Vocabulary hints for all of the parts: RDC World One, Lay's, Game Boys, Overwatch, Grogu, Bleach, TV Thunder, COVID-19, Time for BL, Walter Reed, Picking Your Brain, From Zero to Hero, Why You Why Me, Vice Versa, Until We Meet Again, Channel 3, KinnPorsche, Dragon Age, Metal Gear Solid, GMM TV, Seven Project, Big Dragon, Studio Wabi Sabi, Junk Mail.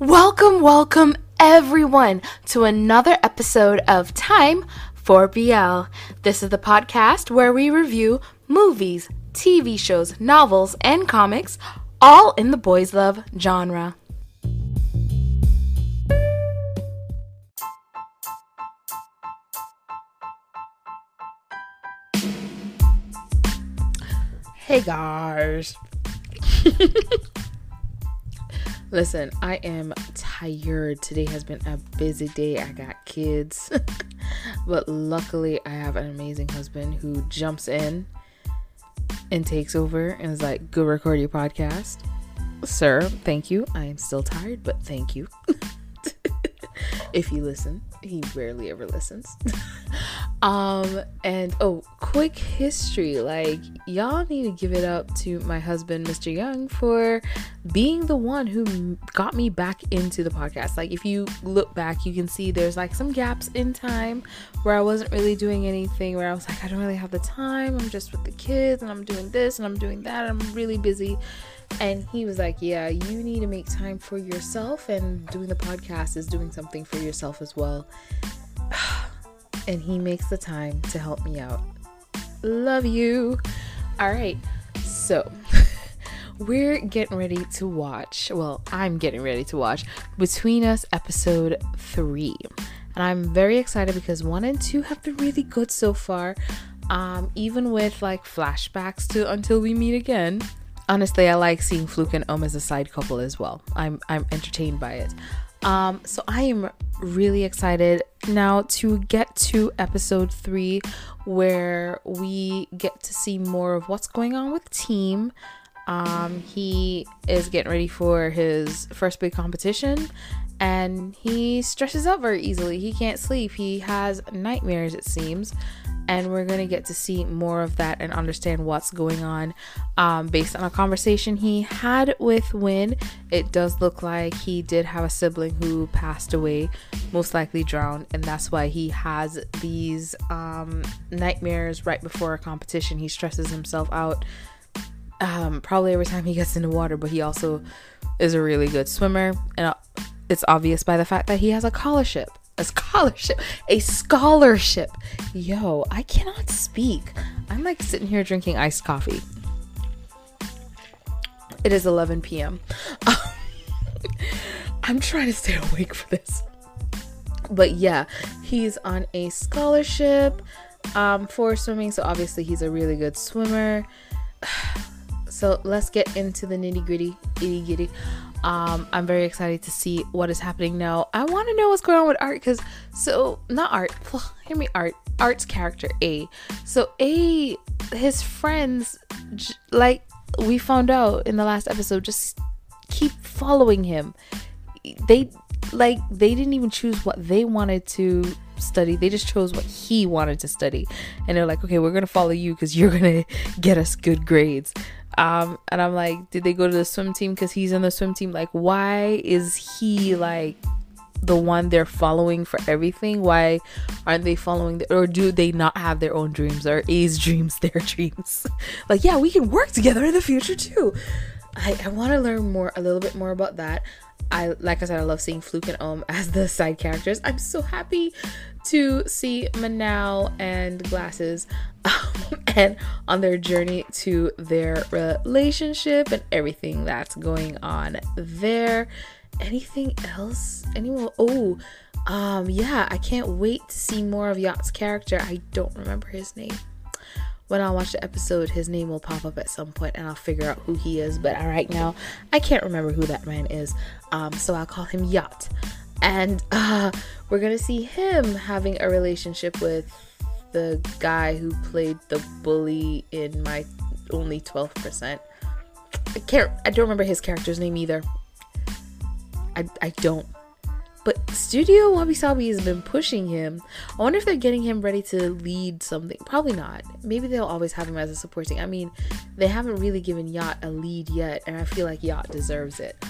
Welcome everyone to another episode of Time for BL. This is the podcast where we review movies, TV shows, novels, and comics, all in the boys' love genre. Hey guys. Listen, I am tired. Today has been a busy day. I got kids, but luckily I have an amazing husband who jumps in and takes over and is like, go record your podcast. Sir, thank you. I am still tired, but thank you. If you listen, he rarely ever listens. Quick history. Like, y'all need to give it up to my husband, Mr. Young, for being the one who got me back into the podcast. Like, if you look back, you can see there's like some gaps in time where I wasn't really doing anything, where I was like, I don't really have the time. I'm just with the kids and I'm doing this and I'm doing that. And I'm really busy. And he was like, yeah, you need to make time for yourself, and doing the podcast is doing something for yourself as well. And he makes the time to help me out. Love you. All right. So we're getting ready to watch. Well, I'm getting ready to watch Between Us episode 3. And I'm very excited because 1 and 2 have been really good so far. Even with like flashbacks to Until We Meet Again. Honestly, I like seeing Fluke and as a side couple as well. I'm entertained by it. So I am really excited now to get to episode 3, where we get to see more of what's going on with Team. He is getting ready for his first big competition and he stresses out very easily. He can't sleep. He has nightmares, it seems. And we're going to get to see more of that and understand what's going on. Based on a conversation he had with Wynn, it does look like he did have a sibling who passed away, most likely drowned. And that's why he has these nightmares right before a competition. He stresses himself out probably every time he gets in the water. But he also is a really good swimmer. And it's obvious by the fact that he has a scholarship. A scholarship. Yo, I cannot speak. I'm like sitting here drinking iced coffee. It is 11 p.m. I'm trying to stay awake for this. But yeah, he's on a scholarship for swimming. So obviously he's a really good swimmer. So let's get into the nitty gritty. I'm very excited to see what is happening now. I want to know what's going on with Art, Art's character A. So A, his friends, like we found out in the last episode, just keep following him. They didn't even choose what they wanted to study. They just chose what he wanted to study, and they're like, okay, we're gonna follow you because you're gonna get us good grades. And I'm like, did they go to the swim team because he's in the swim team? Like, why is he like the one they're following for everything? Why aren't they following or do they not have their own dreams? Or A's dreams their dreams? Like, yeah, we can work together in the future too. I want to learn a little bit more about that. I love seeing Fluke and as the side characters. I'm so happy to see Manal and Glasses and on their journey to their relationship and everything that's going on there. Anything else? Anyone? Yeah, I can't wait to see more of Yacht's character. I don't remember his name. When I watch the episode, his name will pop up at some point and I'll figure out who he is. But right now, I can't remember who that man is. So I'll call him Yacht. And we're going to see him having a relationship with the guy who played the bully in My Only 12%. I don't remember his character's name either. I don't. But Studio Wabi Sabi has been pushing him. I wonder if they're getting him ready to lead something. Probably not. Maybe they'll always have him as a supporting. I mean, they haven't really given Yacht a lead yet, and I feel like Yacht deserves it.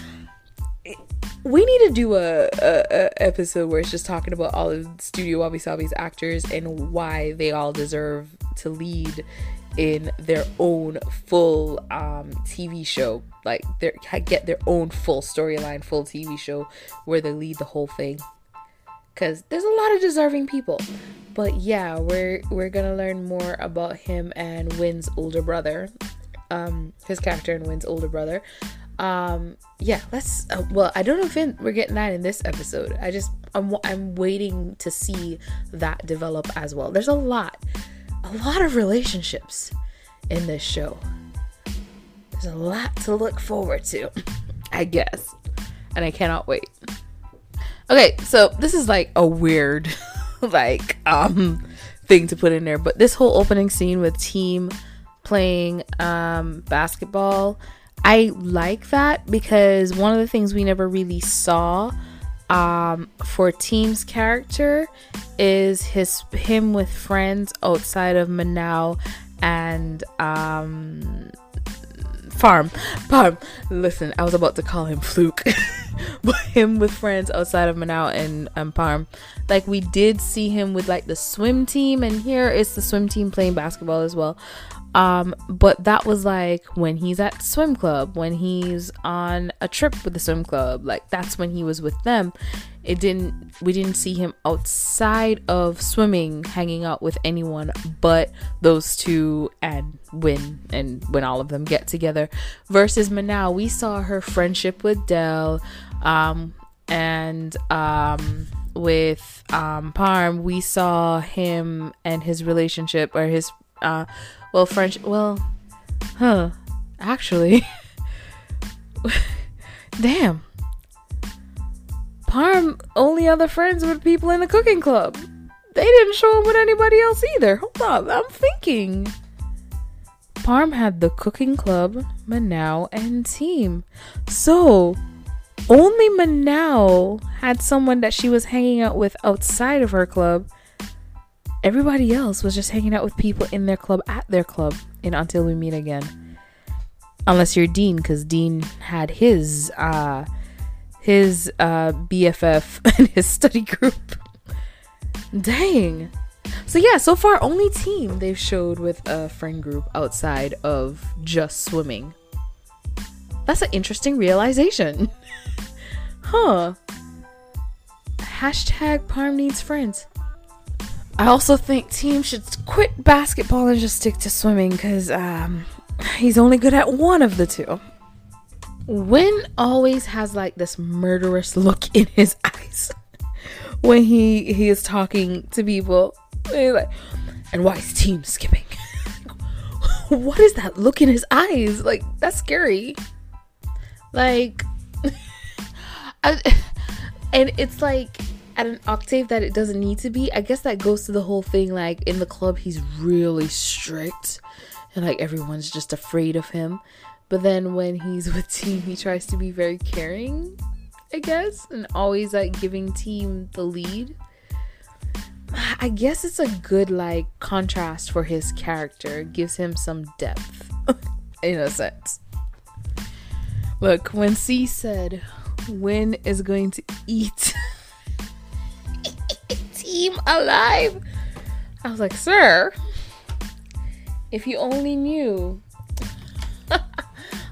We need to do a episode where it's just talking about all of Studio Wabi Sabi's actors and why they all deserve to lead in their own full TV show, like get their own full storyline, full TV show where they lead the whole thing. Because there's a lot of deserving people. But yeah, we're gonna learn more about him and Wynn's older brother, his character and Wynn's older brother. Yeah, let's, well, I don't know if we're getting that in this episode. I'm waiting to see that develop as well. There's a lot of relationships in this show. There's a lot to look forward to, I guess. And I cannot wait. Okay, so this is like a weird, like, thing to put in there. But this whole opening scene with team playing, basketball, I like that because one of the things we never really saw for Team's character is him with friends outside of Manau and Farm. Listen, I was about to call him Fluke. But him with friends outside of Manau and Parm. Like, we did see him with like the swim team, and here is the swim team playing basketball as well. But that was like when he's at swim club, when he's on a trip with the swim club, like that's when he was with them. We didn't see him outside of swimming hanging out with anyone but those two and Wynn, and when all of them get together. Versus Manau, we saw her friendship with Del, and with Parm, we saw him and his relationship, or his damn, Parm only other friends with people in the cooking club. They didn't show him with anybody else either. Hold on, I'm thinking. Parm had the cooking club, Manau, and team. So only Manau had someone that she was hanging out with outside of her club. Everybody else was just hanging out with people in their club, at their club, in Until We Meet Again. Unless you're Dean, because Dean had his BFF and his study group. Dang. So yeah, so far only team they've showed with a friend group outside of just swimming. That's an interesting realization. Huh. # Parm needs friends. I also think team should quit basketball and just stick to swimming, because he's only good at one of the two. Wynn always has like this murderous look in his eyes when he is talking to people. He's like, and why is team skipping? What is that look in his eyes? Like, that's scary. Like, and it's like at an octave that it doesn't need to be. I guess that goes to the whole thing, like in the club he's really strict and like everyone's just afraid of him, but then when he's with team he tries to be very caring, I guess, and always like giving team the lead. I guess it's a good like contrast for his character. It gives him some depth in a sense. Look, when C said Wynn is going to eat team alive, I was like, sir, if you only knew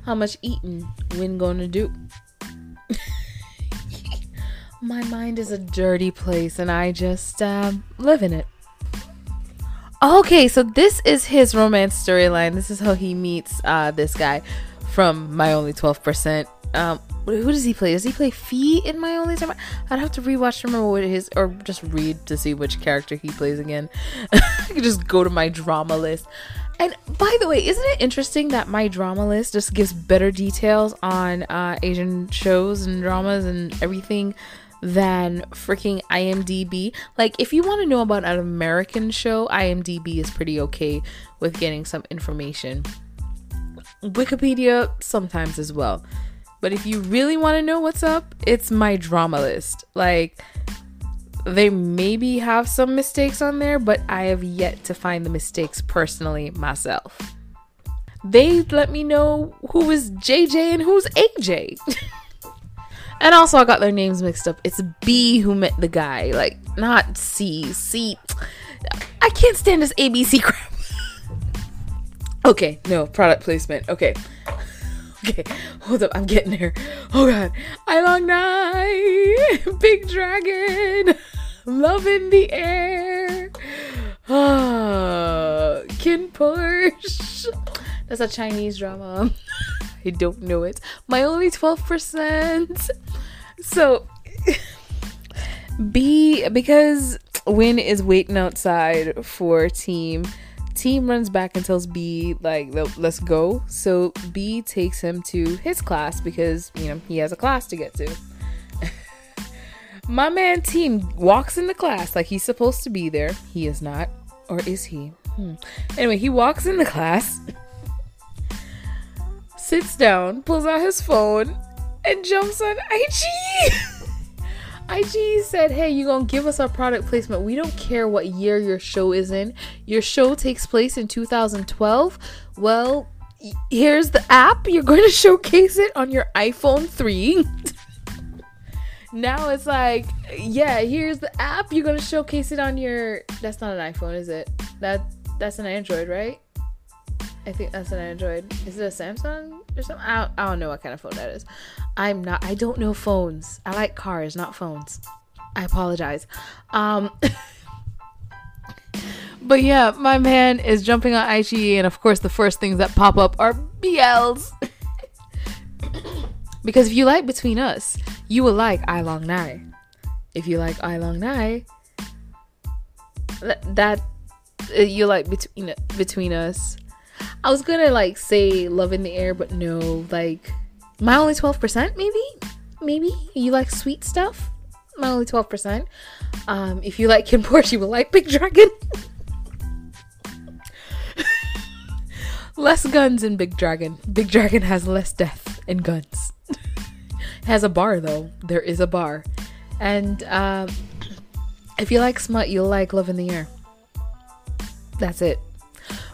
how much eating Wynn gonna do. My mind is a dirty place and I just live in it. Okay, so this is his romance storyline. This is how he meets this guy from My Only 12%. Who does he play? Does he play Fee in My Only? I'd have to rewatch to remember what his, or just read to see which character he plays again. I could just go to my drama list. And by the way, isn't it interesting that my drama list just gives better details on Asian shows and dramas and everything than freaking IMDb? Like, if you want to know about an American show, IMDb is pretty okay with getting some information. Wikipedia sometimes as well. But if you really want to know what's up, it's my drama list. Like, they maybe have some mistakes on there, but I have yet to find the mistakes personally myself. They let me know who is JJ and who's AJ. And also I got their names mixed up. It's B who met the guy, like not C. C, I can't stand this ABC crap. Okay, no, product placement. Okay, hold up, I'm getting there. Oh god, Ai Long Nai, Big Dragon, Love in the Air, KinnPorsche. That's a Chinese drama. I don't know it. My Only 12%. So, B, because Win is waiting outside for Team. Team runs back and tells B, like, let's go. So B takes him to his class because, you know, he has a class to get to. My man Team walks into class like he's supposed to be there. He is not. Or is he? Anyway, he walks in the class, sits down, pulls out his phone, and jumps on IG. IG said, hey, you gonna give us our product placement. We don't care what year your show is in. Your show takes place in 2012. Well, here's the app. You're going to showcase it on your iPhone 3. Now it's like, yeah, here's the app. You're going to showcase it on your... That's not an iPhone, is it? That's an Android, right? I think that's an Android. Is it a Samsung or something? I don't know what kind of phone that is. I don't know phones. I like cars, not phones. I apologize. But yeah, my man is jumping on IG, and of course the first things that pop up are BLs. Because if you like Between Us, you will like Ai Long Nai. If you like Ai Long Nai, that you like Between Us. I was gonna like say Love in the Air, but no, like My Only 12%, maybe you like sweet stuff. My Only 12%. If you like KinnPorsche, you will like Big Dragon. Less guns in Big Dragon. Big Dragon has less death and guns. It has a bar though. There is a bar. And if you like smut, you'll like Love in the Air. That's it.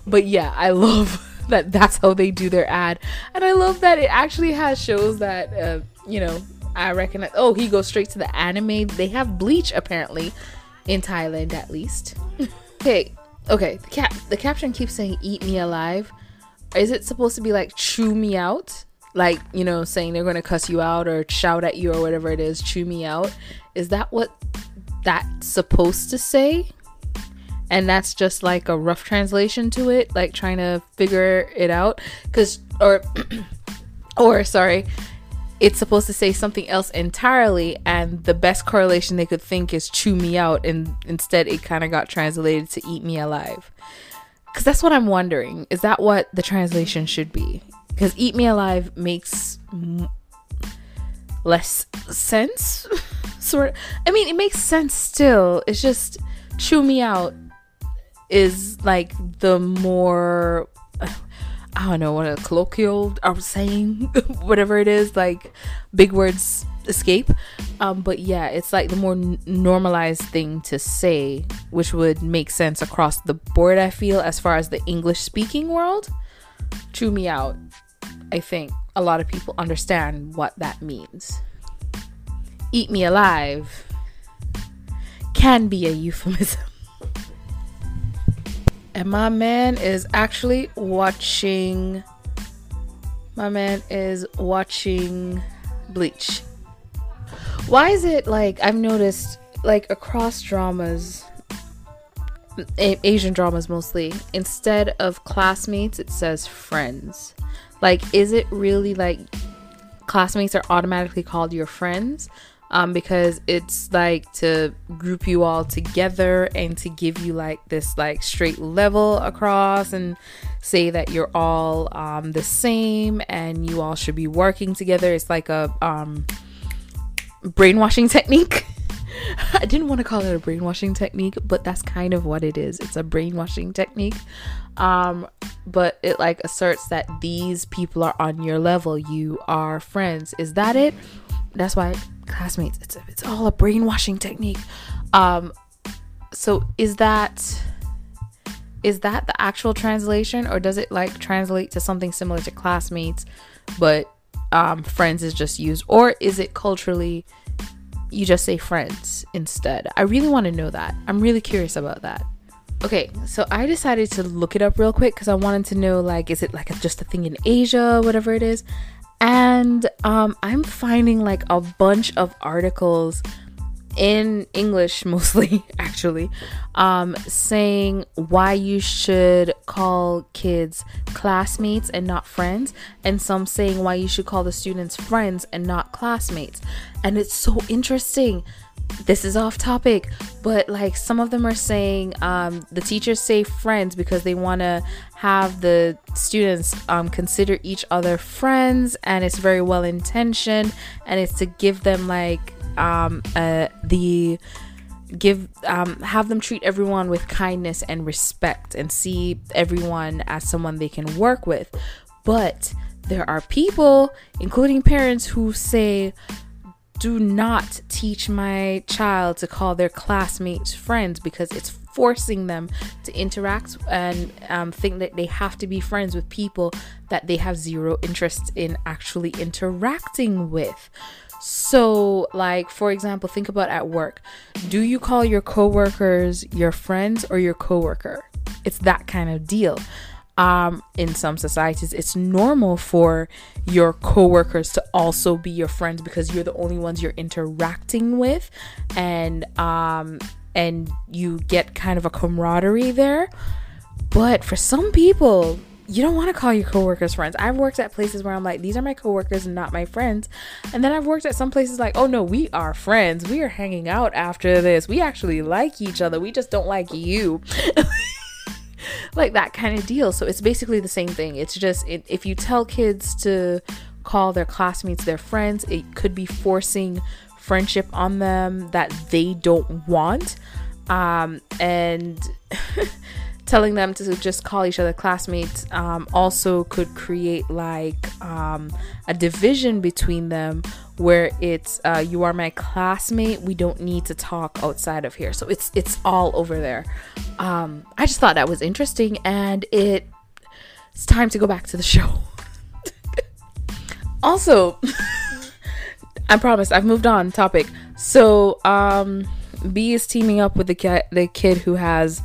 But yeah, I love that that's how they do their ad. And I love that it actually has shows that, you know, I recognize. Oh, he goes straight to the anime. They have Bleach, apparently, in Thailand, at least. Okay. The caption keeps saying, eat me alive. Is it supposed to be like, chew me out? Like, you know, saying they're going to cuss you out or shout at you or whatever it is. Chew me out. Is that what that's supposed to say? And that's just like a rough translation to it, like trying to figure it out. Sorry, it's supposed to say something else entirely, and the best correlation they could think is chew me out, and instead it kind of got translated to eat me alive. Because that's what I'm wondering. Is that what the translation should be? Because eat me alive makes less sense. I mean, it makes sense still. It's just chew me out is like the more, I don't know what a colloquial I'm saying, whatever it is, like big words escape, but yeah, it's like the more normalized thing to say, which would make sense across the board, I feel, as far as the English speaking world. Chew me out, I think a lot of people understand what that means. Eat me alive can be a euphemism. And my man is watching Bleach. Why is it like I've noticed, like across dramas, Asian dramas mostly, instead of classmates it says friends? Like, is it really like classmates are automatically called your friends? Because it's like to group you all together and to give you like this like straight level across and say that you're all the same and you all should be working together. It's like a brainwashing technique. I didn't want to call it a brainwashing technique, but that's kind of what it is. It's a brainwashing technique. But it like asserts that these people are on your level. You are friends. Is that it? That's why classmates, it's all a brainwashing technique. So is that the actual translation, or does it like translate to something similar to classmates, but friends is just used, or is it culturally you just say friends instead? I really want to know that. I'm really curious about that. Okay, so I decided to look it up real quick because I wanted to know, like, is it like just a thing in Asia, whatever it is? And I'm finding like a bunch of articles in English, mostly actually, saying why you should call kids classmates and not friends, and some saying why you should call the students friends and not classmates. And it's so interesting. This is off topic, but like some of them are saying the teachers say friends because they want to have the students consider each other friends, and it's very well intentioned, and it's to give them like have them treat everyone with kindness and respect and see everyone as someone they can work with. But there are people, including parents, who say, do not teach my child to call their classmates friends because it's forcing them to interact and think that they have to be friends with people that they have zero interest in actually interacting with. So, like, for example, think about at work. Do you call your coworkers your friends or your coworker? It's that kind of deal. In some societies, it's normal for your coworkers to also be your friends because you're the only ones you're interacting with, and you get kind of a camaraderie there. But for some people, you don't want to call your coworkers friends. I've worked at places where I'm like, these are my coworkers and not my friends. And then I've worked at some places like, oh no, we are friends. We are hanging out after this. We actually like each other. We just don't like you. Like that kind of deal. So it's basically the same thing. It's just if you tell kids to call their classmates their friends, it could be forcing friendship on them that they don't want, and telling them to just call each other classmates also could create like a division between them where it's you are my classmate, we don't need to talk outside of here. So it's all over there. I just thought that was interesting, and it's time to go back to the show. Also, I promise I've moved on topic. So B is teaming up with the kid who has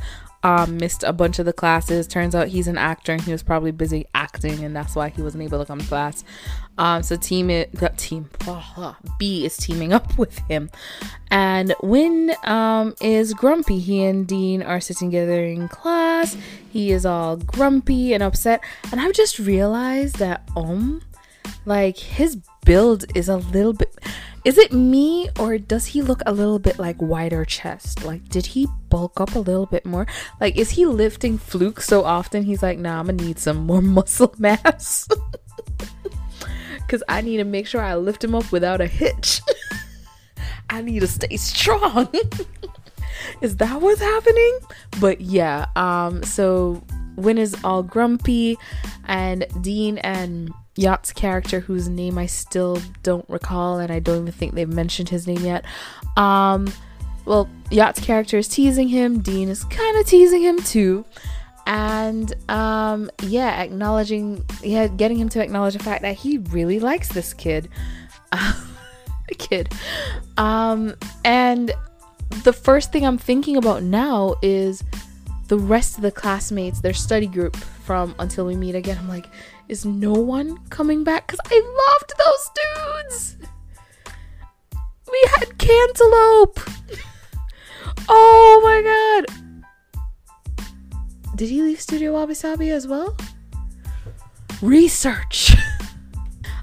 missed a bunch of the classes. Turns out he's an actor and he was probably busy acting, and that's why he wasn't able to come to class. So B is teaming up with him, and Win is grumpy. He and Dean are sitting together in class. He is all grumpy and upset, and I've just realized that like his build is a little bit, is it me or does he look a little bit like wider chest? Like, did he bulk up a little bit more? Like, is he lifting Fluke so often he's like, nah, I'm gonna need some more muscle mass because I need to make sure I lift him up without a hitch. I need to stay strong. Is that what's happening? But yeah, so Win is all grumpy, and Dean and Yacht's character, whose name I still don't recall, and I don't even think they've mentioned his name yet, well, Yacht's character is teasing him. Dean is kind of teasing him too, and getting him to acknowledge the fact that he really likes this kid. And the first thing I'm thinking about now is the rest of the classmates, their study group from Until We Meet Again. I'm like, is no one coming back? Because I loved those dudes. We had Cantaloupe. Oh my god. Did he leave Studio Wabi Sabi as well? Research.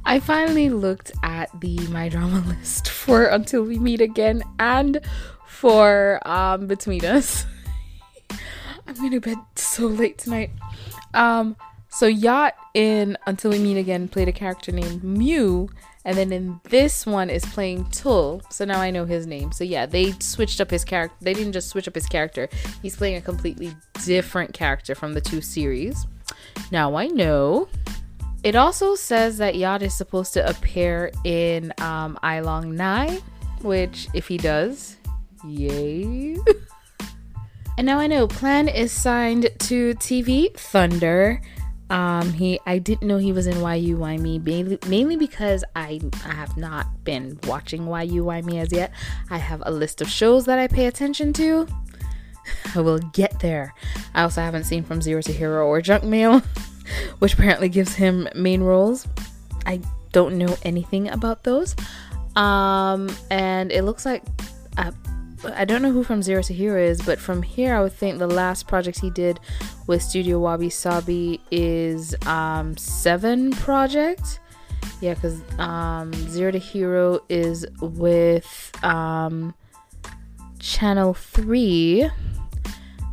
I finally looked at the My Drama list for Until We Meet Again and for Between Us. I'm going to bed so late tonight. So Yacht in Until We Meet Again played a character named Mew, and then in this one is playing Tull. So now I know his name. So yeah, they switched up his character. They didn't just switch up his character. He's playing a completely different character from the two series. Now I know. It also says that Yacht is supposed to appear in Ai Long Nai, which if he does, yay. And now I know. Plan is signed to TV Thunder. I didn't know he was in Why You Why Me, mainly because I have not been watching Why You Why Me as yet. I have a list of shows that I pay attention to. I will get there. I also haven't seen From Zero to Hero or Junk Mail, which apparently gives him main roles. I don't know anything about those. And it looks like I don't know who From Zero to Hero is, but from here I would think the last project he did with Studio Wabi Sabi is Seven Project. Yeah, because Zero to Hero is with Channel 3,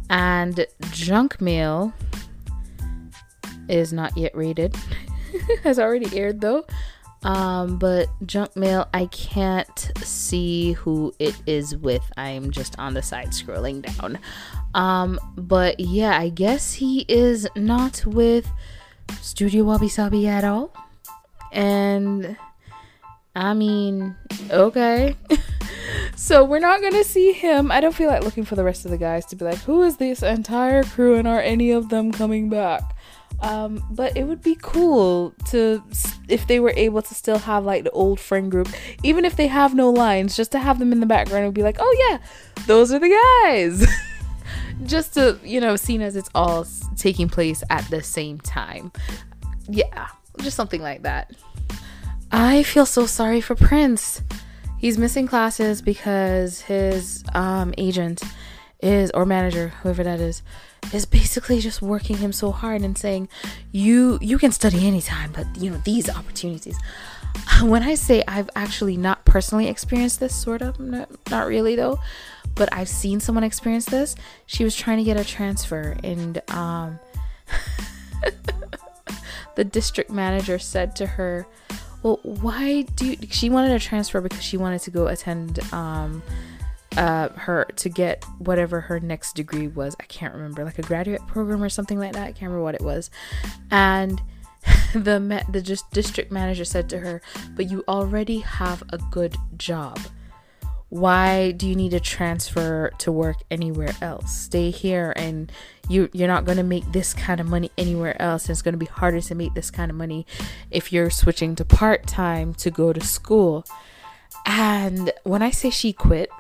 and Junk Mail is not yet rated. Has already aired though. But Junk Mail, I can't see who it is with. I'm just on the side scrolling down. But yeah, I guess he is not with Studio Wabi Sabi at all. And I mean, okay. So we're not gonna see him. I don't feel like looking for the rest of the guys to be like, who is this entire crew and are any of them coming back? But it would be cool if they were able to still have like the old friend group, even if they have no lines, just to have them in the background and be like, oh yeah, those are the guys. Just to, seen as it's all taking place at the same time. Yeah, just something like that. I feel so sorry for Prince. He's missing classes because his agent is, or manager, whoever that is basically just working him so hard and saying you can study anytime, but these opportunities. When I say I've actually not personally experienced this, sort of, not really though, but I've seen someone experience this. She was trying to get a transfer and the district manager said to her, well, she wanted a transfer because she wanted to go attend her to get whatever her next degree was. I can't remember, like a graduate program or something like that. I can't remember what it was. And the district manager said to her, but you already have a good job. Why do you need to transfer to work anywhere else? Stay here, and you're not going to make this kind of money anywhere else. It's going to be harder to make this kind of money if you're switching to part-time to go to school. And when I say she quit,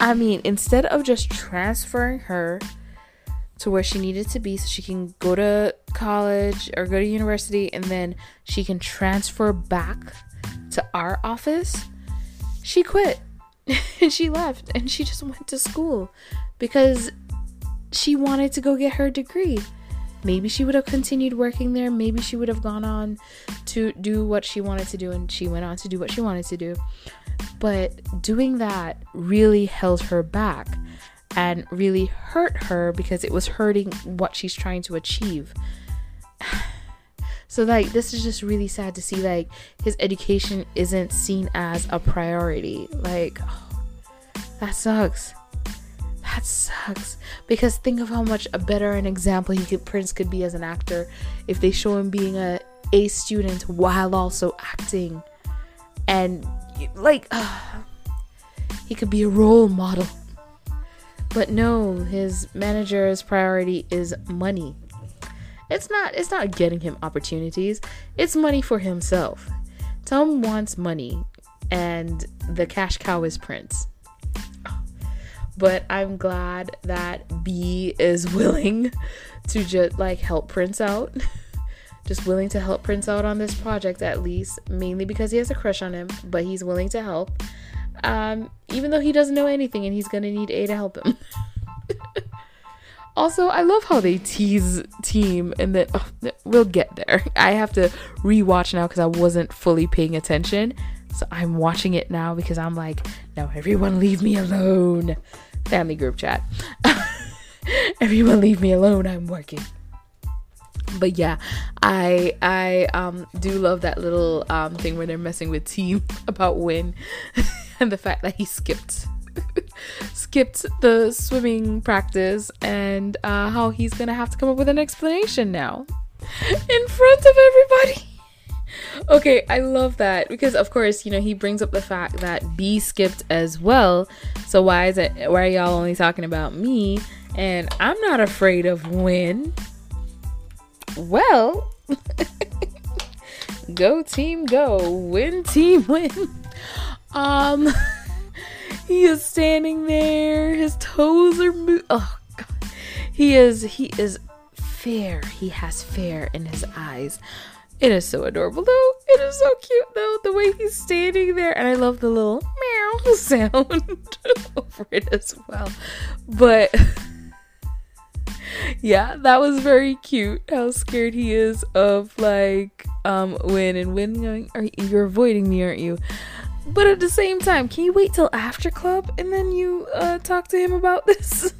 I mean, instead of just transferring her to where she needed to be so she can go to college or go to university and then she can transfer back to our office, she quit and she left and she just went to school because she wanted to go get her degree. Maybe she would have continued working there. Maybe she would have gone on to do what she wanted to do, and she went on to do what she wanted to do. But doing that really held her back and really hurt her because it was hurting what she's trying to achieve. So like, this is just really sad to see, like, his education isn't seen as a priority. Like, oh, that sucks. That sucks, because think of how much a better an example Prince could be as an actor if they show him being a student while also acting, and like he could be a role model. But no, his manager's priority is money. It's not getting him opportunities. It's money for himself. Tom wants money, and the cash cow is Prince. But I'm glad that B is willing to just like help Prince out. Just willing to help Prince out on this project, at least, mainly because he has a crush on him, but he's willing to help. Even though he doesn't know anything and he's gonna need A to help him. Also, I love how they tease Team, and then we'll get there. I have to rewatch now because I wasn't fully paying attention. So I'm watching it now because I'm like, no, everyone leave me alone. Family group chat. Everyone leave me alone. I'm working. But yeah, I do love that little thing where they're messing with Team about Win and the fact that he skipped the swimming practice, and how he's gonna have to come up with an explanation now in front of everybody. Okay, I love that because, of course, he brings up the fact that B skipped as well. So why are y'all only talking about me? And I'm not afraid of Win. well, go team go, win team win. He is standing there, his toes are oh god, he is fair, he has fair in his eyes. It is so adorable though. It is so cute though, the way he's standing there. And I love the little meow sound over it as well. But yeah, that was very cute. How scared he is of like Win, and Win going, you're avoiding me, aren't you? But at the same time, can you wait till after club and then you talk to him about this?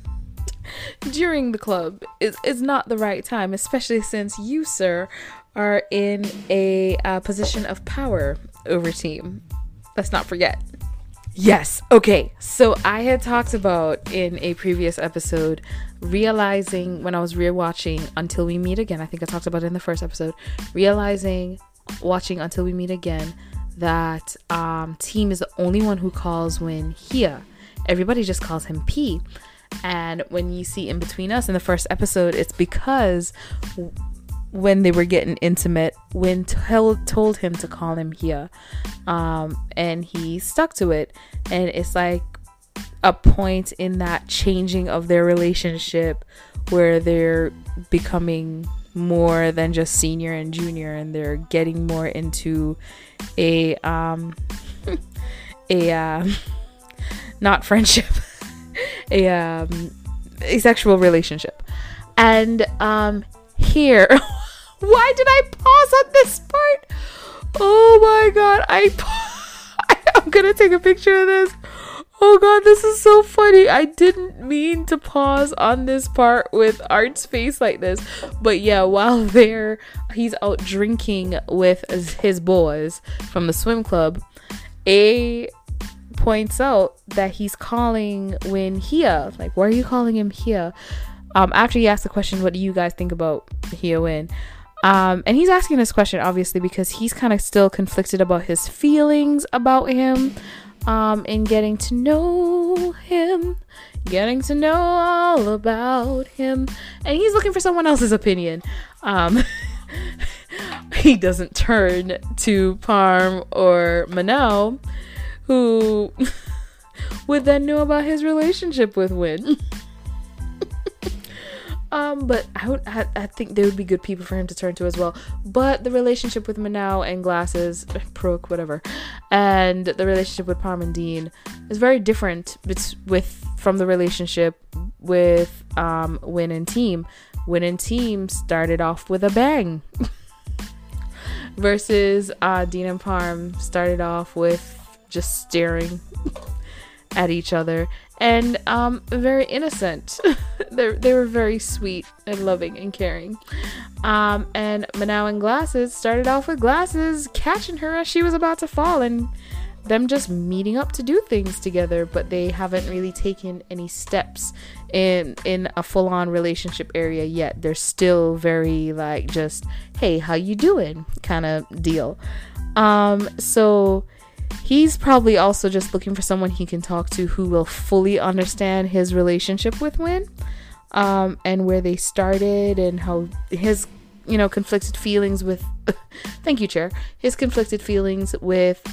During the club is not the right time, especially since you, sir, are in a position of power over team. Let's not forget. Yes, okay, so I had talked about in a previous episode realizing when I was rewatching Until We Meet Again, I think I talked about it in the first episode, realizing watching Until We Meet Again that Team is the only one who calls Win Hia. Everybody just calls him P. And when you see In Between Us in the first episode, it's because when they were getting intimate, Win told him to call him Hia, and he stuck to it. And it's like a point in that changing of their relationship where they're becoming more than just senior and junior, and they're getting more into a not friendship, a sexual relationship. And here why did I pause on this part? Oh my god, I'm gonna take a picture of this. Oh god, this is so funny. I didn't mean to pause on this part with Art's face like this. But yeah, while there, he's out drinking with his boys from the swim club, A points out that he's calling Win Hia. Like, why are you calling him Hia? After he asked the question, what do you guys think about Hia Win? And he's asking this question, obviously, because he's kind of still conflicted about his feelings about him, and getting to know him, getting to know all about him. And he's looking for someone else's opinion. He doesn't turn to Parm or Manal, who would then know about his relationship with Win. But I think they would be good people for him to turn to as well. But the relationship with Manal and Glasses, Prook, whatever, and the relationship with Parm and Dean is very different from the relationship with Win and Team. Win and Team started off with a bang. Versus Dean and Parm started off with just staring at each other. And very innocent. They were very sweet and loving and caring. And Manal and Glasses started off with Glasses catching her as she was about to fall, and them just meeting up to do things together. But they haven't really taken any steps in a full-on relationship area yet. They're still very like just, hey, how you doing kind of deal. So he's probably also just looking for someone he can talk to who will fully understand his relationship with Win, and where they started, and how his, conflicted feelings with, thank you, Chair, his conflicted feelings with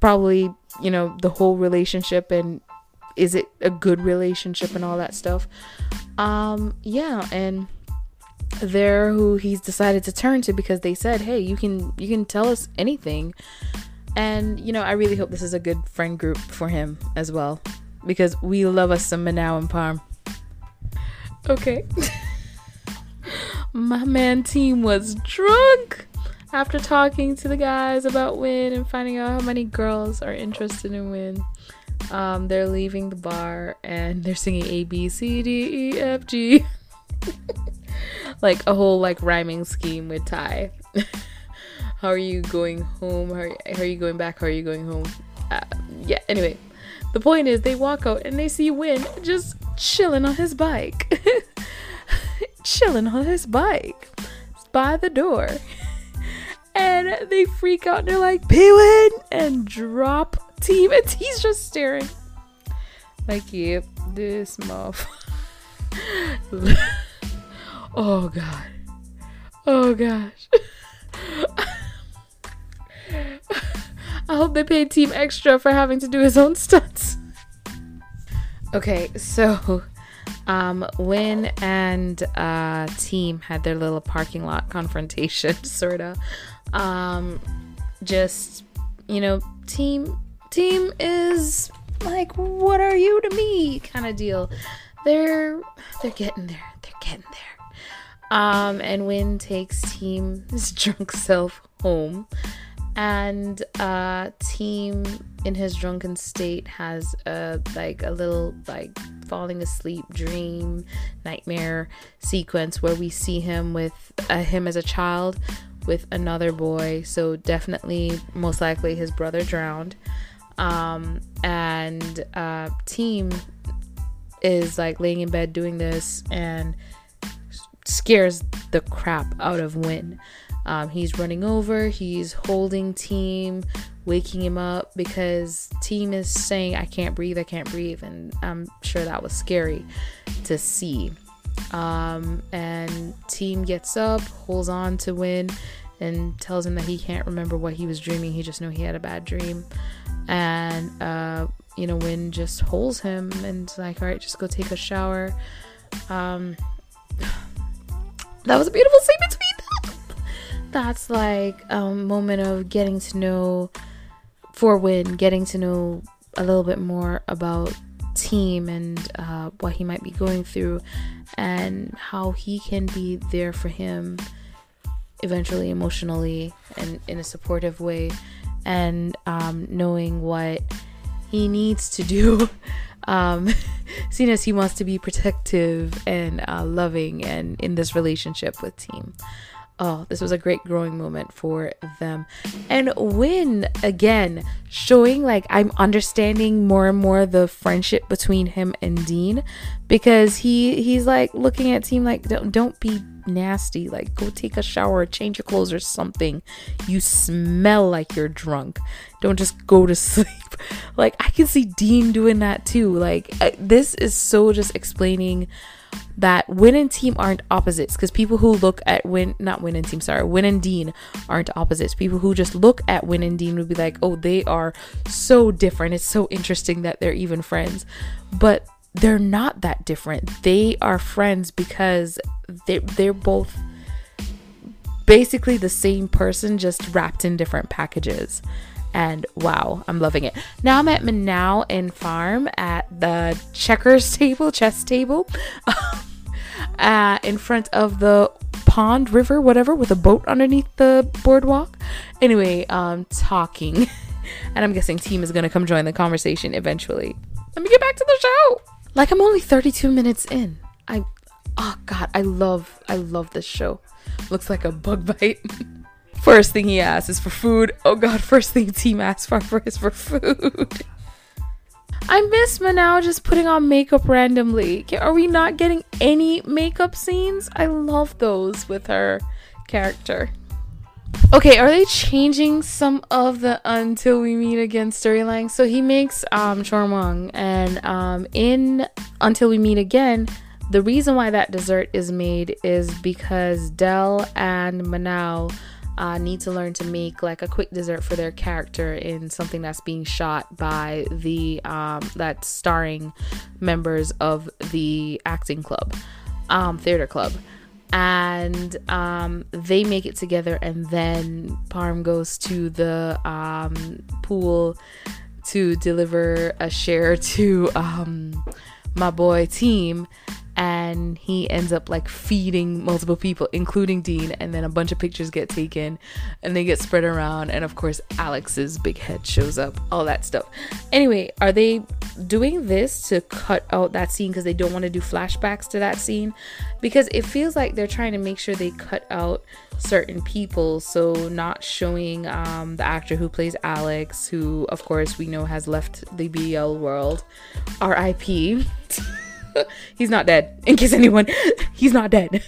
probably, the whole relationship, and is it a good relationship and all that stuff. Yeah, and they're who he's decided to turn to because they said, hey, you can tell us anything. And, I really hope this is a good friend group for him as well, because we love us some Manal and Parm. Okay. My man Team was drunk after talking to the guys about Win and finding out how many girls are interested in Win. They're leaving the bar and they're singing A, B, C, D, E, F, G. Like a whole rhyming scheme with Ty. How are you going home? How are you going back? How are you going home? Yeah, anyway. The point is, they walk out and they see Win just chilling on his bike. Chilling on his bike. By the door. And they freak out and they're like, P-Win! And drop Team. And he's just staring. Like, yep, this muff. Oh, God. Oh gosh. I hope they paid Team Extra for having to do his own stunts. Okay, so Wynn and Team had their little parking lot confrontation, sorta. Just, you know, Team is like, what are you to me kind of deal. They're getting there. And Wynn takes Team's drunk self home. And Team in his drunken state has a little falling asleep dream nightmare sequence where we see him with him as a child with another boy, so definitely most likely his brother drowned. And Team is laying in bed doing this and scares the crap out of Wynn. He's running over, he's holding Team, waking him up because Team is saying, I can't breathe. And I'm sure that was scary to see. And Team gets up, holds on to Wynn and tells him that he can't remember what he was dreaming. He just knew he had a bad dream. And, Wynn just holds him and all right, just go take a shower. That was a beautiful scene between them. That's a moment of getting to know a little bit more about Team and what he might be going through and how he can be there for him eventually emotionally and in a supportive way, and knowing what he needs to do, seeing as he wants to be protective and loving and in this relationship with Team. Oh, this was a great growing moment for them. And Wynn, again, showing I'm understanding more and more the friendship between him and Dean, because he's looking at Team don't be nasty, go take a shower, change your clothes or something. You smell like you're drunk. Don't just go to sleep. I can see Dean doing that too. This is so just explaining that Wynn and Team aren't opposites, because people who look at Wynn and Dean aren't opposites. People who just look at Wynn and Dean would be oh, they are so different. It's so interesting that they're even friends, but they're not that different. They are friends because they're both basically the same person, just wrapped in different packages. And wow, I'm loving it. Now I'm at Minao and Farm at the chess table, in front of the pond, river, whatever, with a boat underneath the boardwalk. Anyway, talking. And I'm guessing Team is going to come join the conversation eventually. Let me get back to the show. I'm only 32 minutes in. I love this show. Looks like a bug bite. First thing he asks is for food. Oh god, first thing Team asks for is for food. I miss Minao just putting on makeup randomly. Are we not getting any makeup scenes? I love those with her character. Okay, are they changing some of the Until We Meet Again storyline? So he makes Chormang, and in Until We Meet Again, the reason why that dessert is made is because Del and Minao need to learn to make a quick dessert for their character in something that's being shot by the that's starring members of the acting club, theater club, and they make it together, and then Parm goes to the pool to deliver a share to my boy Team, and he ends up feeding multiple people, including Dean, and then a bunch of pictures get taken and they get spread around, and of course Alex's big head shows up, all that stuff. Anyway, are they doing this to cut out that scene because they don't want to do flashbacks to that scene? Because it feels like they're trying to make sure they cut out certain people, so not showing the actor who plays Alex, who of course we know has left the BL world, RIP. He's not dead, in case anyone. He's not dead.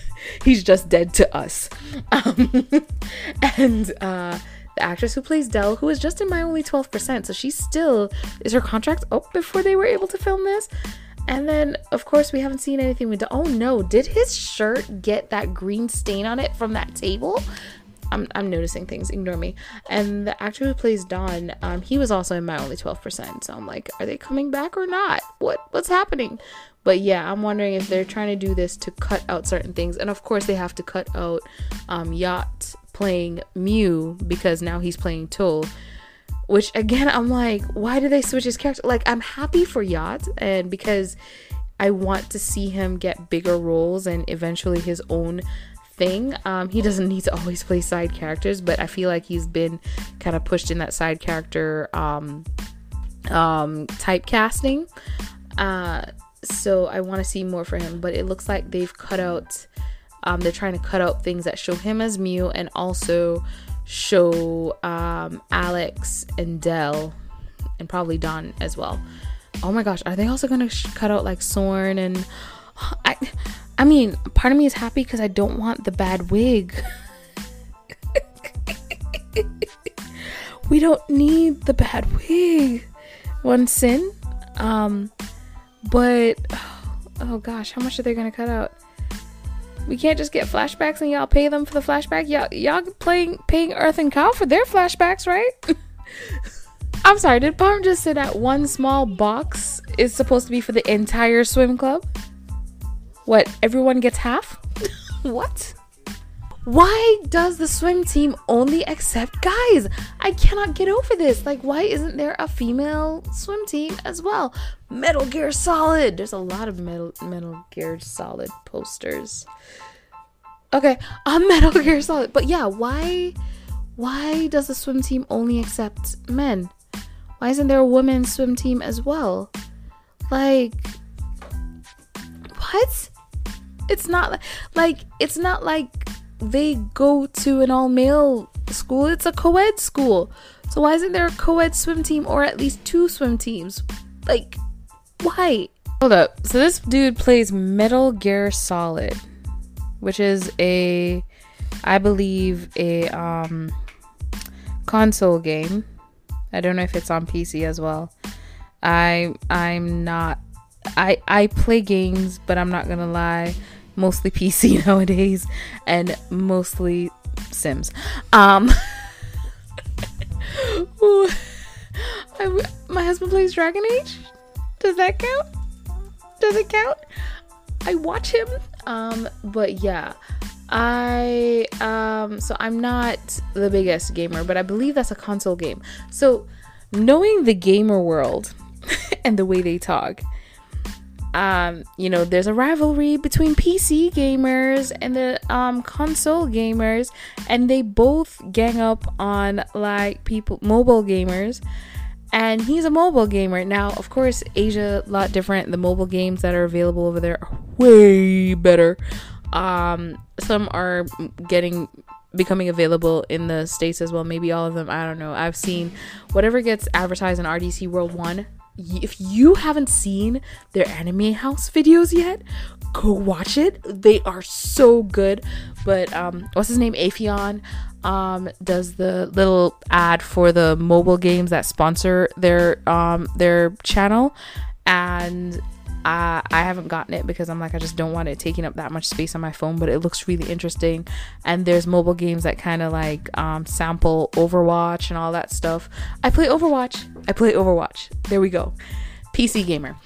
He's just dead to us. And the actress who plays Del, who is just in My Only 12%, so she still is her contract up before they were able to film this. And then, of course, we haven't seen anything with... Oh no, did his shirt get that green stain on it from that table? I'm noticing things, ignore me. And the actor who plays Don, he was also in My Only 12%, so I'm like, are they coming back or not? What's happening? But yeah, I'm wondering if they're trying to do this to cut out certain things. And of course they have to cut out Yacht playing Mew, because now he's playing Tool, which again, I'm like, why did they switch his character? Like, I'm happy for Yacht, and because I want to see him get bigger roles and eventually his own thing. He doesn't need to always play side characters, but I feel like he's been kind of pushed in that side character typecasting, so I want to see more for him. But it looks like they've cut out, they're trying to cut out things that show him as Mew and also show Alex and Dell and probably Don as well. Oh my gosh, are they also going to cut out like Sorn? And I mean, part of me is happy because I don't want the bad wig. We don't need the bad wig. One sin. But, oh gosh, how much are they going to cut out? We can't just get flashbacks and y'all pay them for the flashback? Y'all paying Earth and Cow for their flashbacks, right? I'm sorry, did Palm just say that one small box is supposed to be for the entire swim club? What, everyone gets half? What? Why does the swim team only accept guys? I cannot get over this. Like, why isn't there a female swim team as well? Metal Gear Solid. There's a lot of Metal Gear Solid posters. Okay, Metal Gear Solid. But yeah, why does the swim team only accept men? Why isn't there a women's swim team as well? Like, what? It's not like they go to an all-male school. It's a co-ed school. So why isn't there a co-ed swim team, or at least two swim teams? Like, why? Hold up. So this dude plays Metal Gear Solid, which is I believe a console game. I don't know if it's on PC as well. I play games, but I'm not going to lie, mostly PC nowadays and mostly Sims. Ooh, my husband plays Dragon Age. Does that count? Does it count? I watch him. But yeah, so I'm not the biggest gamer, but I believe that's a console game. So knowing the gamer world and the way they talk, you know, there's a rivalry between PC gamers and the console gamers, and they both gang up on like people, mobile gamers, and he's a mobile gamer. Now, of course, Asia, a lot different. The mobile games that are available over there are way better. Some are becoming available in the States as well. Maybe all of them, I don't know. I've seen whatever gets advertised in RDC World One. If you haven't seen their anime house videos yet, go watch it. They are so good. But what's his name, Afion, does the little ad for the mobile games that sponsor their channel, and I haven't gotten it because I'm like, I just don't want it taking up that much space on my phone, but it looks really interesting. And there's mobile games that kind of like sample Overwatch and all that stuff. I play Overwatch. There we go. PC gamer.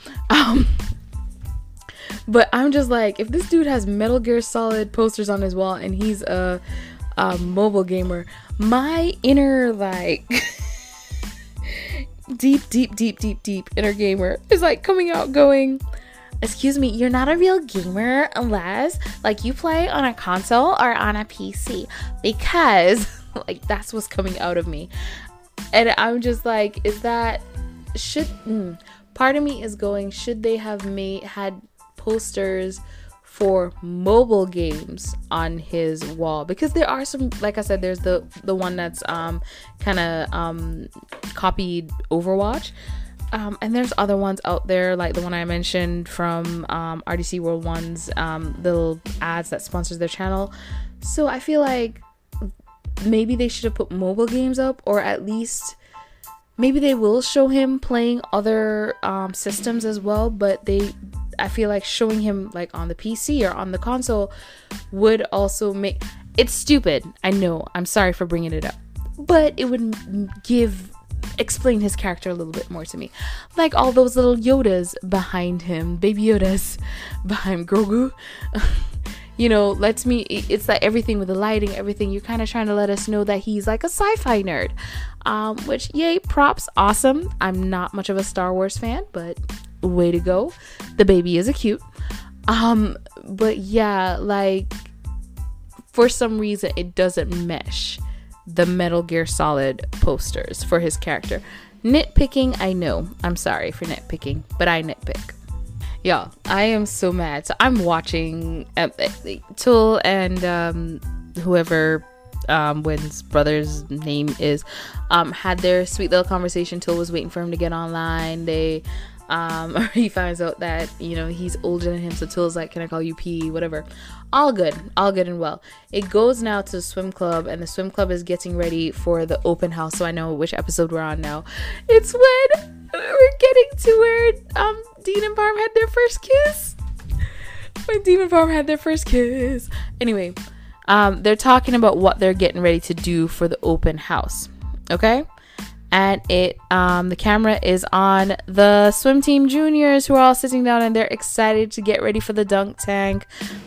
But I'm just like, if this dude has Metal Gear Solid posters on his wall and he's a mobile gamer, my inner like... deep inner gamer is like coming out going, excuse me, you're not a real gamer unless like you play on a console or on a PC, because like that's what's coming out of me. And I'm just like, part of me is going, should they have had posters for mobile games on his wall? Because there are some, like I said, there's the one that's kind of copied Overwatch, and there's other ones out there like the one I mentioned from RDC World One's little ads that sponsors their channel. So I feel like maybe they should have put mobile games up, or at least Maybe they will show him playing other systems as well, but I feel like showing him like on the PC or on the console would also make it's stupid. I know, I'm sorry for bringing it up, but it would explain his character a little bit more to me, like all those little Yodas behind him, baby Yodas behind Grogu. You know, lets me, it's like everything with the lighting, everything, you're kind of trying to let us know that he's like a sci-fi nerd, which, yay, props, awesome. I'm not much of a Star Wars fan, but way to go, the baby is a cute. But yeah, like for some reason it doesn't mesh the Metal Gear Solid posters for his character. Nitpicking, I know, I'm sorry for nitpicking, but I nitpick. Y'all, I am so mad. So I'm watching Tool and whoever Wynn's brother's name is had their sweet little conversation. Tool was waiting for him to get online. They he finds out that, you know, he's older than him, so Tool's like, can I call you P, whatever. All good and well. It goes now to the swim club, and the swim club is getting ready for the open house, so I know which episode we're on now. It's when we're getting to where Dean and Parm had their first kiss. When Dean and Parm had their first kiss. Anyway, they're talking about what they're getting ready to do for the open house. Okay? And it, the camera is on the swim team juniors who are all sitting down, and they're excited to get ready for the dunk tank.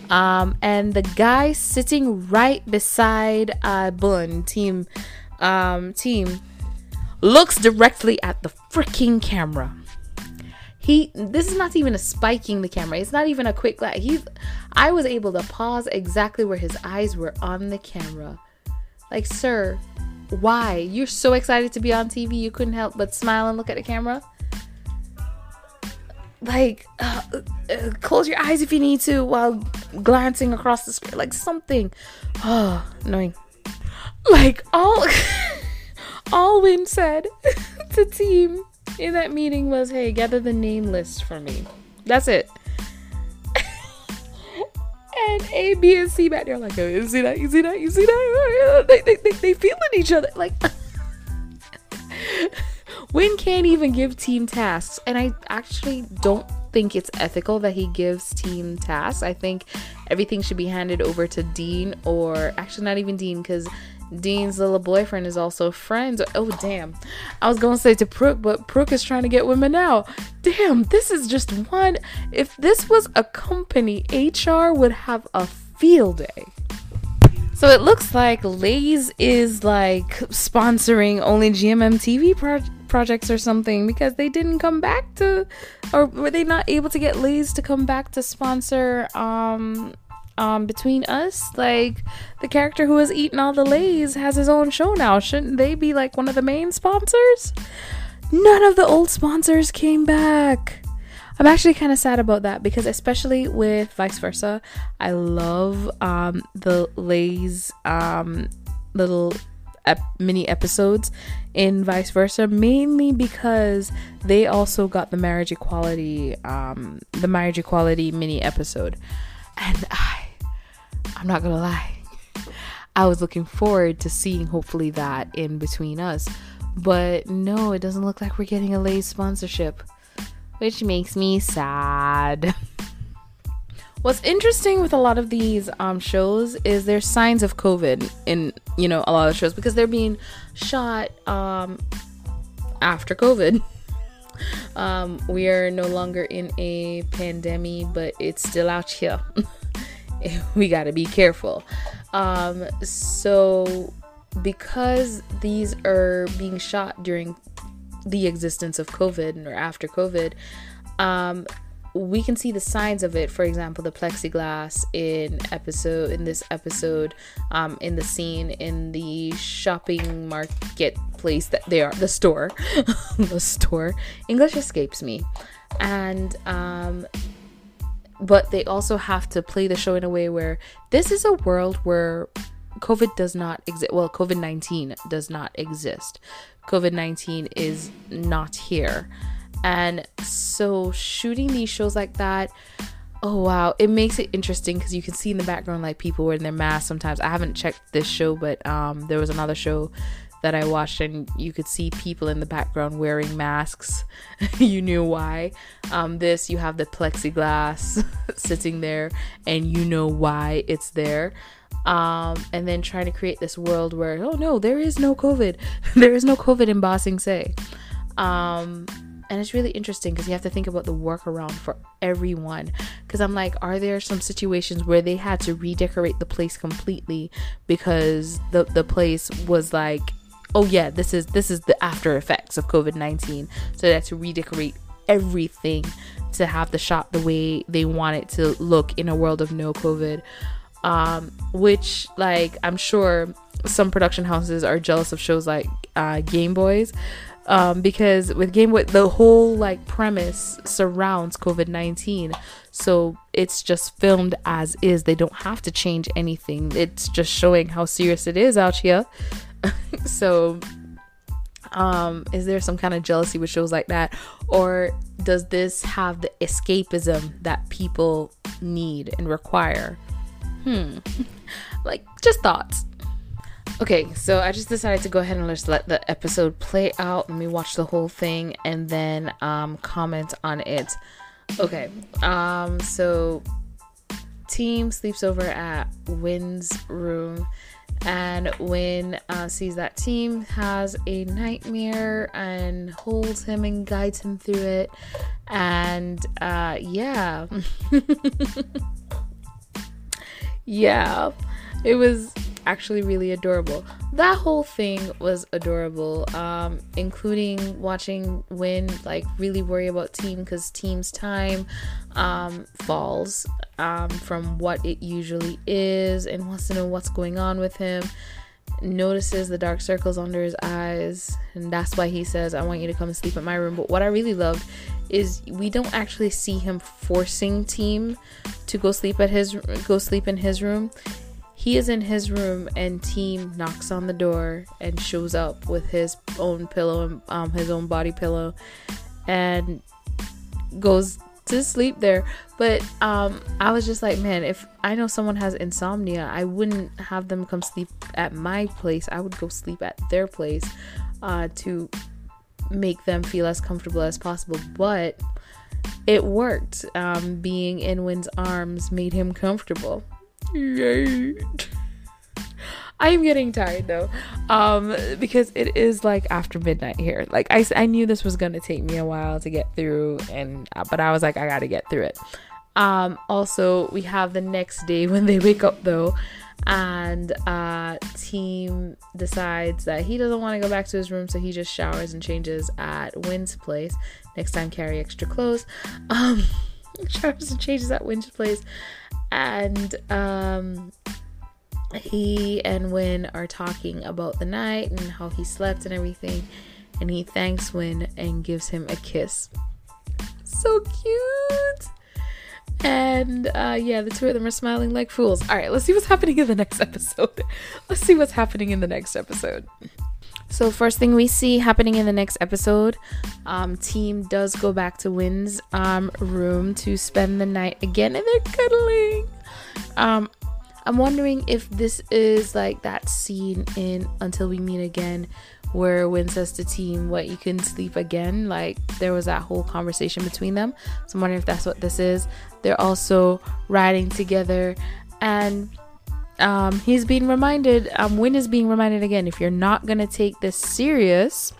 And the guy sitting right beside Bun team looks directly at the freaking camera. This is not even a spiking the camera. It's not even a quick glance. I was able to pause exactly where his eyes were on the camera. Like, sir, why? You're so excited to be on TV, you couldn't help but smile and look at the camera. Like, close your eyes if you need to while glancing across the screen, like something. Oh, annoying. Like all Wynn said to team in that meeting was, hey, gather the name list for me. That's it. And A, B, and C back there like, oh, you see that? You see that? You see that? They feeling each other. Like, Wynn can't even give team tasks. And I actually don't think it's ethical that he gives team tasks. I think everything should be handed over to Dean, or actually not even Dean, because Dean's little boyfriend is also friends. Oh, damn. I was going to say to Brooke, but Brooke is trying to get women now. Damn, this is just one. If this was a company, HR would have a field day. So it looks like Lay's is like sponsoring only GMM TV projects or something, because they didn't come back to, or were they not able to get Lay's to come back to sponsor Between Us? Like, the character who has eaten all the Lay's has his own show now. Shouldn't they be like one of the main sponsors? None of the old sponsors came back. I'm actually kind of sad about that, because especially with Vice Versa, I love the Lay's little mini episodes in Vice Versa, mainly because they also got the marriage equality mini episode, and I'm not gonna lie, I was looking forward to seeing hopefully that in Between Us, but no, it doesn't look like we're getting a Lay's sponsorship, which makes me sad. What's interesting with a lot of these shows is there's signs of COVID in, you know, a lot of shows, because they're being shot after COVID. We are no longer in a pandemic, but it's still out here. We gotta be careful. So because these are being shot during the existence of COVID or after COVID, we can see the signs of it. For example, the plexiglass in this episode, in the scene in the shopping marketplace that they are, the store, the store. English escapes me. And but they also have to play the show in a way where this is a world where COVID does not exist. Well, COVID-19 does not exist. COVID-19 is not here. And so shooting these shows like that, oh wow, it makes it interesting, because you can see in the background like people wearing their masks sometimes. I haven't checked this show, but there was another show that I watched, and you could see people in the background wearing masks. You knew why. This, you have the plexiglass sitting there, and you know why it's there. And then trying to create this world where, oh no, there is no COVID. There is no COVID in Ba Sing Se. And it's really interesting because you have to think about the workaround for everyone. Because I'm like, are there some situations where they had to redecorate the place completely because the place was like, oh yeah, this is the after effects of COVID-19. So they had to redecorate everything to have the shop the way they want it to look in a world of no COVID. Which, like, I'm sure some production houses are jealous of shows like Game Boys. Because with Game Boy, the whole like premise surrounds COVID-19, so it's just filmed as is. They don't have to change anything. It's just showing how serious it is out here. So, is there some kind of jealousy with shows like that, or does this have the escapism that people need and require? Like, just thoughts. Okay, so I just decided to go ahead and just let the episode play out. Let me watch the whole thing and then comment on it. Okay, so team sleeps over at Wynn's room, and Wynn sees that team has a nightmare and holds him and guides him through it. And yeah. Yeah, it was actually really adorable. That whole thing was adorable, including watching Wynn like really worry about Team because Team's time falls from what it usually is, and wants to know what's going on with him. Notices the dark circles under his eyes, and that's why he says, I want you to come and sleep at my room. But what I really loved is we don't actually see him forcing Team to go sleep in his room. He is in his room, and Team knocks on the door and shows up with his own pillow and his own body pillow, and goes to sleep there. But I was just like, man, if I know someone has insomnia, I wouldn't have them come sleep at my place. I would go sleep at their place to make them feel as comfortable as possible. But it worked. Being in Wynn's arms made him comfortable. Yay. I am getting tired though, because it is like after midnight here. Like I knew this was gonna take me a while to get through, but I was like, I gotta get through it. Also, we have the next day when they wake up though, and Team decides that he doesn't want to go back to his room, so he just showers and changes at Wynn's place. Next time, carry extra clothes. Showers and changes at Wynn's place, and he and Wynn are talking about the night and how he slept and everything, and he thanks Wynn and gives him a kiss. So cute. And yeah, the two of them are smiling like fools. All right, let's see what's happening in the next episode. So first thing we see happening in the next episode, Team does go back to Wynn's room to spend the night again, and they're cuddling. I'm wondering if this is like that scene in Until We Meet Again where Wynn says to Team, what, you can sleep again? Like, there was that whole conversation between them. So I'm wondering if that's what this is. They're also riding together, and he's being reminded, Wynn is being reminded again, if you're not gonna take this serious,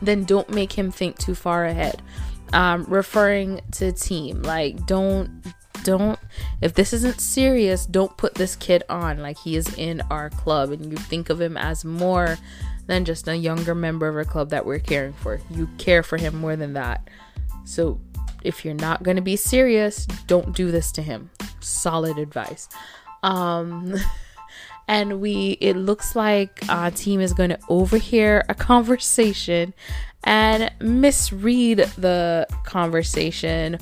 then don't make him think too far ahead, referring to Team, like, don't, if this isn't serious, don't put this kid on, like, he is in our club, and you think of him as more than just a younger member of our club that we're caring for. You care for him more than that. So if you're not gonna be serious, don't do this to him. Solid advice. And it looks like Team is going to overhear a conversation and misread the conversation,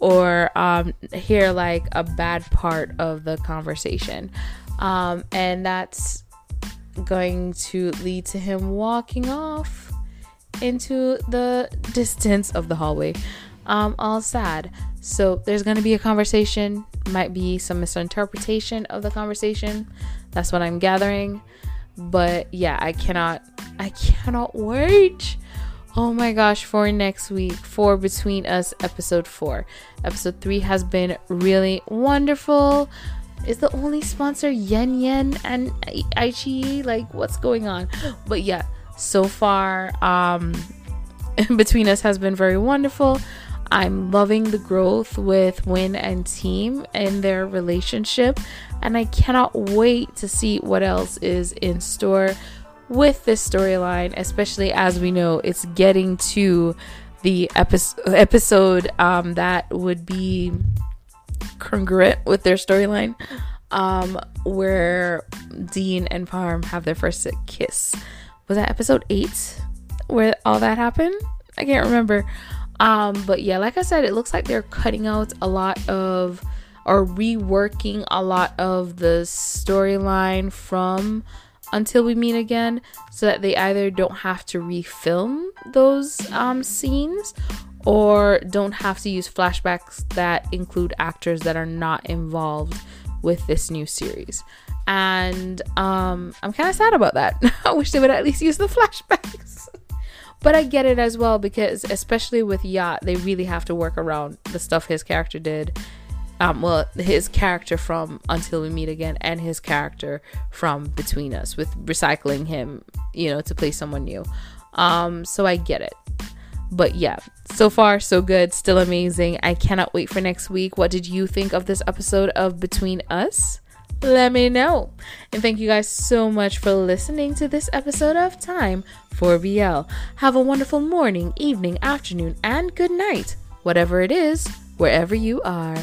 or hear like a bad part of the conversation. And that's going to lead to him walking off into the distance of the hallway. All sad. So there's going to be a conversation, might be some misinterpretation of the conversation. That's what I'm gathering. But yeah, I cannot wait. Oh my gosh, for next week, for Between Us episode 4. Episode 3 has been really wonderful. Is the only sponsor Yen Yen and Aichi? Like, what's going on? But yeah, so far, Between Us has been very wonderful. I'm loving the growth with Win and Team and their relationship. And I cannot wait to see what else is in store with this storyline, especially as we know it's getting to the episode that would be congruent with their storyline, where Dean and Parm have their first kiss. Was that episode 8 where all that happened? I can't remember. But yeah, like I said, it looks like they're cutting out a lot of, or reworking a lot of the storyline from Until We Meet Again, so that they either don't have to refilm those scenes or don't have to use flashbacks that include actors that are not involved with this new series. And I'm kind of sad about that. I wish they would at least use the flashbacks. But I get it as well, because especially with Yacht, they really have to work around the stuff his character did. Well, his character from Until We Meet Again and his character from Between Us, with recycling him, you know, to play someone new. So I get it. But yeah, so far so good, still amazing. I cannot wait for next week. What did you think of this episode of Between Us? Let me know. And thank you guys so much for listening to this episode of Time for BL. Have a wonderful morning, evening, afternoon, and good night, whatever it is, wherever you are.